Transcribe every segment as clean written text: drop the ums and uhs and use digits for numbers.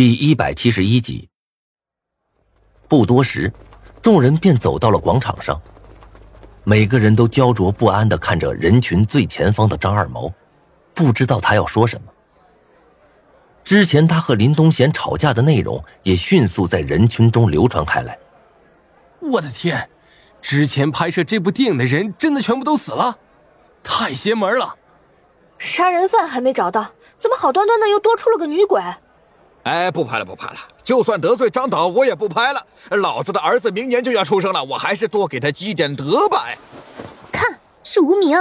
第171集。不多时，众人便走到了广场上，每个人都焦灼不安地看着人群最前方的张二毛，不知道他要说什么。之前他和林东贤吵架的内容也迅速在人群中流传开来。我的天，之前拍摄这部电影的人真的全部都死了？太邪门了！杀人犯还没找到，怎么好端端的又多出了个女鬼？哎，不拍了不拍了，就算得罪张导我也不拍了，老子的儿子明年就要出生了，我还是多给他积点德吧。看，是无名，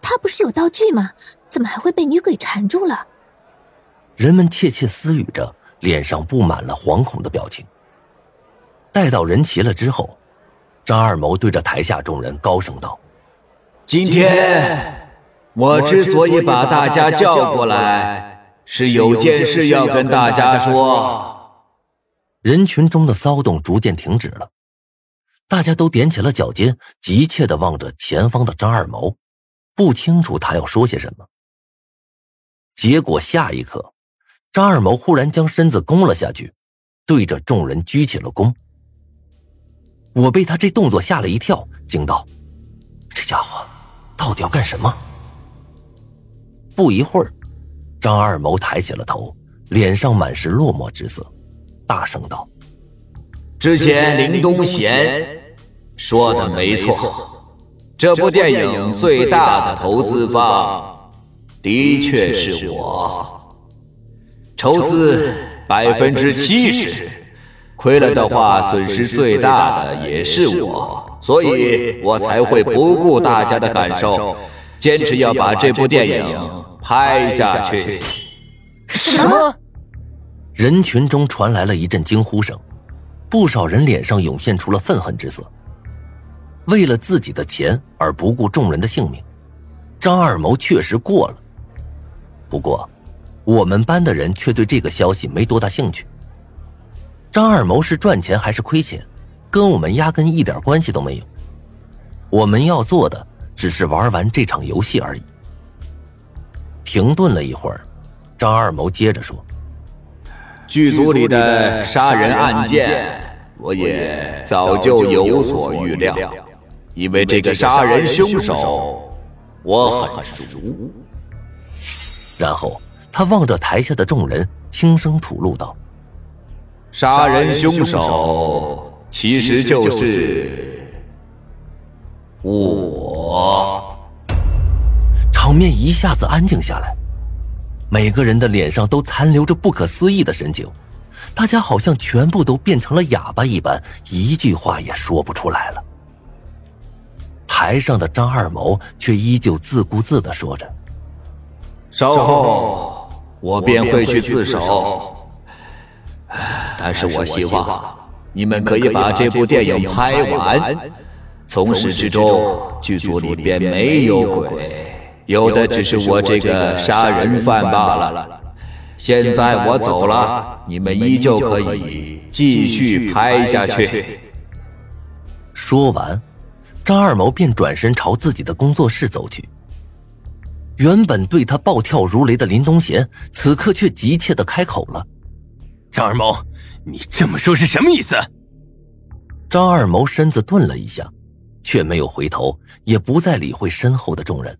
他不是有道具吗？怎么还会被女鬼缠住了？人们窃窃私语着，脸上布满了惶恐的表情。待到人齐了之后，张二毛对着台下众人高声道，今天我之所以把大家叫过来，是有件事要跟大家说。人群中的骚动逐渐停止了，大家都踮起了脚尖，急切地望着前方的张二毛，不清楚他要说些什么。结果下一刻，张二毛忽然将身子弓了下去，对着众人鞠起了躬。我被他这动作吓了一跳，惊道：这家伙到底要干什么？不一会儿，张二毛抬起了头，脸上满是落寞之色，大声道：之前林东贤说的没错，这部电影最大的投资方的确是我，筹资70%，亏了的话损失最大的也是我，所以我才会不顾大家的感受，坚持要把这部电影拍下去。什么？人群中传来了一阵惊呼声，不少人脸上涌现出了愤恨之色。为了自己的钱而不顾众人的性命，张二毛确实过了。不过，我们班的人却对这个消息没多大兴趣。张二毛是赚钱还是亏钱，跟我们压根一点关系都没有。我们要做的只是玩完这场游戏而已。停顿了一会儿，张二毛接着说：剧组里的杀人案件我也早就有所预料，因为这个杀人凶手我很熟。然后他望着台下的众人轻声吐露道：杀人凶手其实就是我。场面一下子安静下来，每个人的脸上都残留着不可思议的神情，大家好像全部都变成了哑巴一般，一句话也说不出来了。台上的张二毛却依旧自顾自地说着：稍后我便会去自首，但是我希望你们可以把这部电影拍完，从始至终剧组里边没有鬼，有的只是我这个杀人犯罢了。现在我走了，你们依旧可以继续拍下去。说完，张二毛便转身朝自己的工作室走去。原本对他暴跳如雷的林东贤此刻却急切地开口了：张二毛，你这么说是什么意思？张二毛身子顿了一下，却没有回头，也不再理会身后的众人。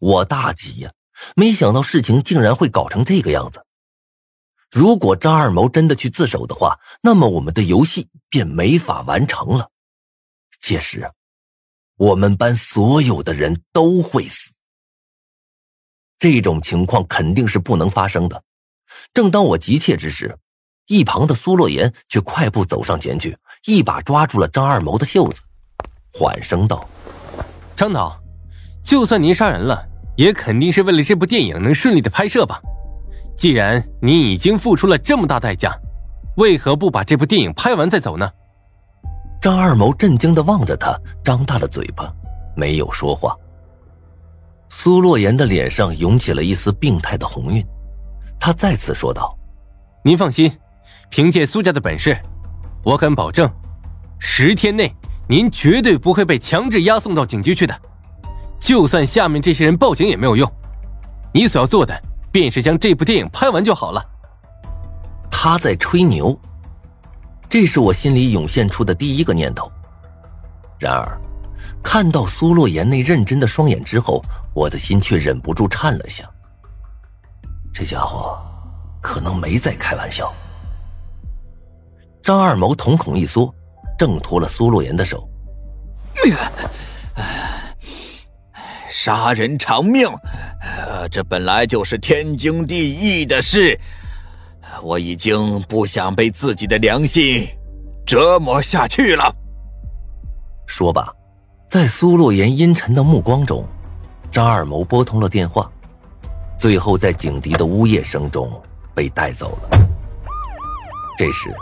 我大急呀，没想到事情竟然会搞成这个样子。如果张二毛真的去自首的话，那么我们的游戏便没法完成了。届时，我们班所有的人都会死。这种情况肯定是不能发生的。正当我急切之时，一旁的苏洛言却快步走上前去，一把抓住了张二毛的袖子，缓声道：张导，就算您杀人了，也肯定是为了这部电影能顺利的拍摄吧。既然您已经付出了这么大代价，为何不把这部电影拍完再走呢？张二毛震惊地望着他，张大了嘴巴，没有说话。苏洛言的脸上涌起了一丝病态的红晕，他再次说道：您放心，凭借苏家的本事，我敢保证，10天内您绝对不会被强制押送到警局去的。就算下面这些人报警也没有用，你所要做的便是将这部电影拍完就好了。他在吹牛，这是我心里涌现出的第一个念头。然而看到苏洛言那认真的双眼之后，我的心却忍不住颤了下。这家伙可能没在开玩笑。张二毛瞳孔一缩，挣脱了苏洛言的手。杀人偿命，这本来就是天经地义的事，我已经不想被自己的良心折磨下去了。说罢，在苏洛言阴沉的目光中，张二毛拨通了电话，最后在警笛的呜咽声中被带走了。这时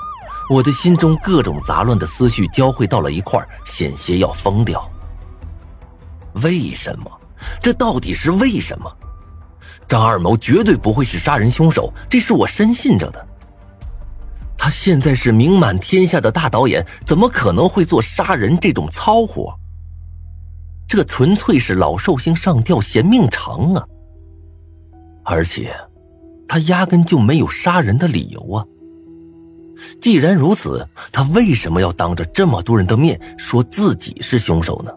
我的心中各种杂乱的思绪交汇到了一块，险些要疯掉。为什么？这到底是为什么？张二毛绝对不会是杀人凶手，这是我深信着的。他现在是名满天下的大导演，怎么可能会做杀人这种糙活？这纯粹是老寿星上吊嫌命长啊！而且他压根就没有杀人的理由啊！既然如此，他为什么要当着这么多人的面说自己是凶手呢？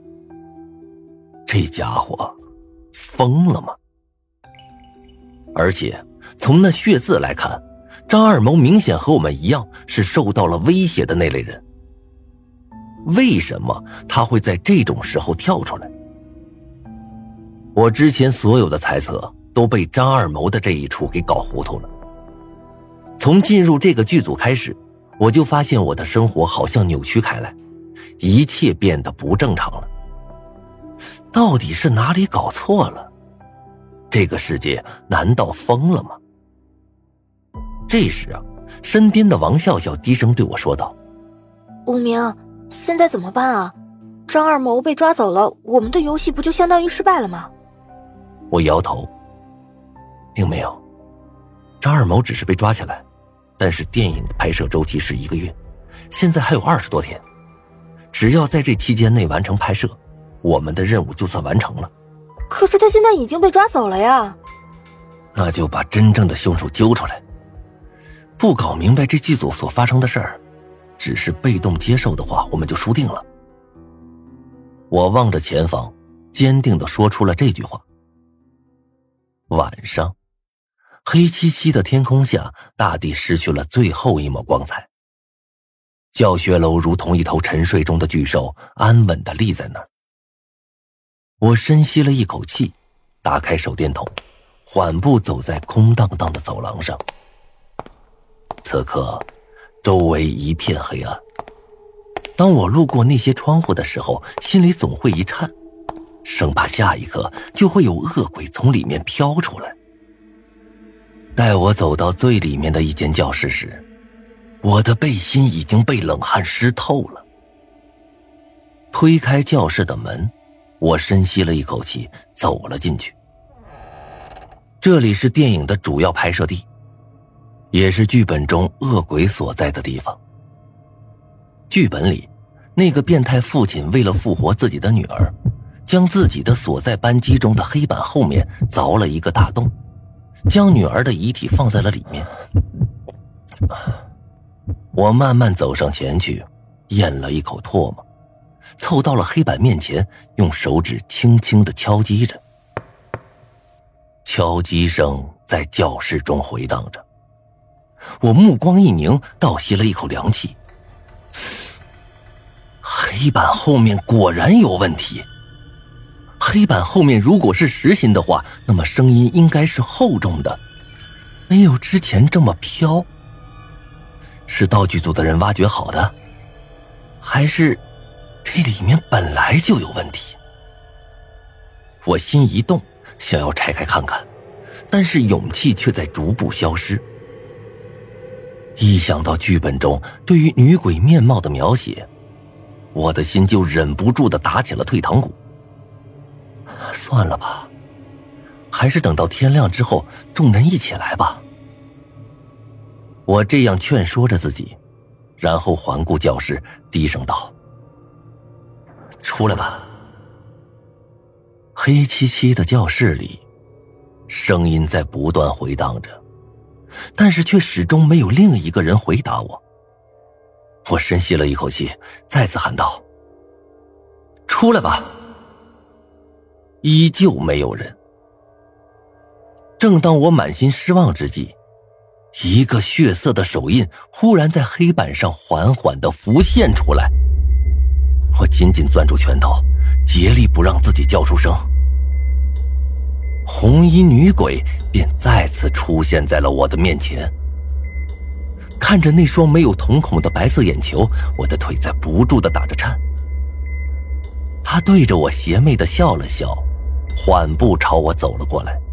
这家伙疯了吗？而且从那血字来看，张二毛明显和我们一样是受到了威胁的那类人。为什么他会在这种时候跳出来？我之前所有的猜测都被张二毛的这一出给搞糊涂了。从进入这个剧组开始，我就发现我的生活好像扭曲开来，一切变得不正常了。到底是哪里搞错了？这个世界难道疯了吗？这时啊，身边的王笑笑低声对我说道：“无名，现在怎么办啊？张二毛被抓走了，我们的游戏不就相当于失败了吗？”我摇头，并没有。张二毛只是被抓起来，但是电影的拍摄周期是1个月，现在还有20多天，只要在这期间内完成拍摄，我们的任务就算完成了。可是他现在已经被抓走了呀。那就把真正的凶手揪出来。不搞明白这剧组所发生的事儿，只是被动接受的话，我们就输定了。我望着前方，坚定地说出了这句话。晚上，黑漆漆的天空下，大地失去了最后一抹光彩。教学楼如同一头沉睡中的巨兽，安稳地立在那儿。我深吸了一口气，打开手电筒，缓步走在空荡荡的走廊上。此刻周围一片黑暗，当我路过那些窗户的时候，心里总会一颤，生怕下一刻就会有恶鬼从里面飘出来。待我走到最里面的一间教室时，我的背心已经被冷汗湿透了。推开教室的门，我深吸了一口气，走了进去。这里是电影的主要拍摄地，也是剧本中恶鬼所在的地方。剧本里，那个变态父亲为了复活自己的女儿，将自己的所在班机中的黑板后面凿了一个大洞，将女儿的遗体放在了里面。我慢慢走上前去，咽了一口唾沫，凑到了黑板面前，用手指轻轻地敲击着。敲击声在教室中回荡着。我目光一凝，倒吸了一口凉气。黑板后面果然有问题。黑板后面如果是实心的话，那么声音应该是厚重的，没有之前这么飘。是道具组的人挖掘好的，还是这里面本来就有问题？我心一动，想要拆开看看，但是勇气却在逐步消失。一想到剧本中对于女鬼面貌的描写，我的心就忍不住地打起了退堂鼓。算了吧，还是等到天亮之后，众人一起来吧。我这样劝说着自己，然后环顾教室，低声道：“出来吧。”黑漆漆的教室里，声音在不断回荡着，但是却始终没有另一个人回答我。我深吸了一口气，再次喊道：“出来吧！”依旧没有人。正当我满心失望之际，一个血色的手印忽然在黑板上缓缓地浮现出来。我紧紧攥住拳头，竭力不让自己叫出声。红衣女鬼便再次出现在了我的面前。看着那双没有瞳孔的白色眼球，我的腿在不住地打着颤。她对着我邪魅地笑了笑，缓步朝我走了过来。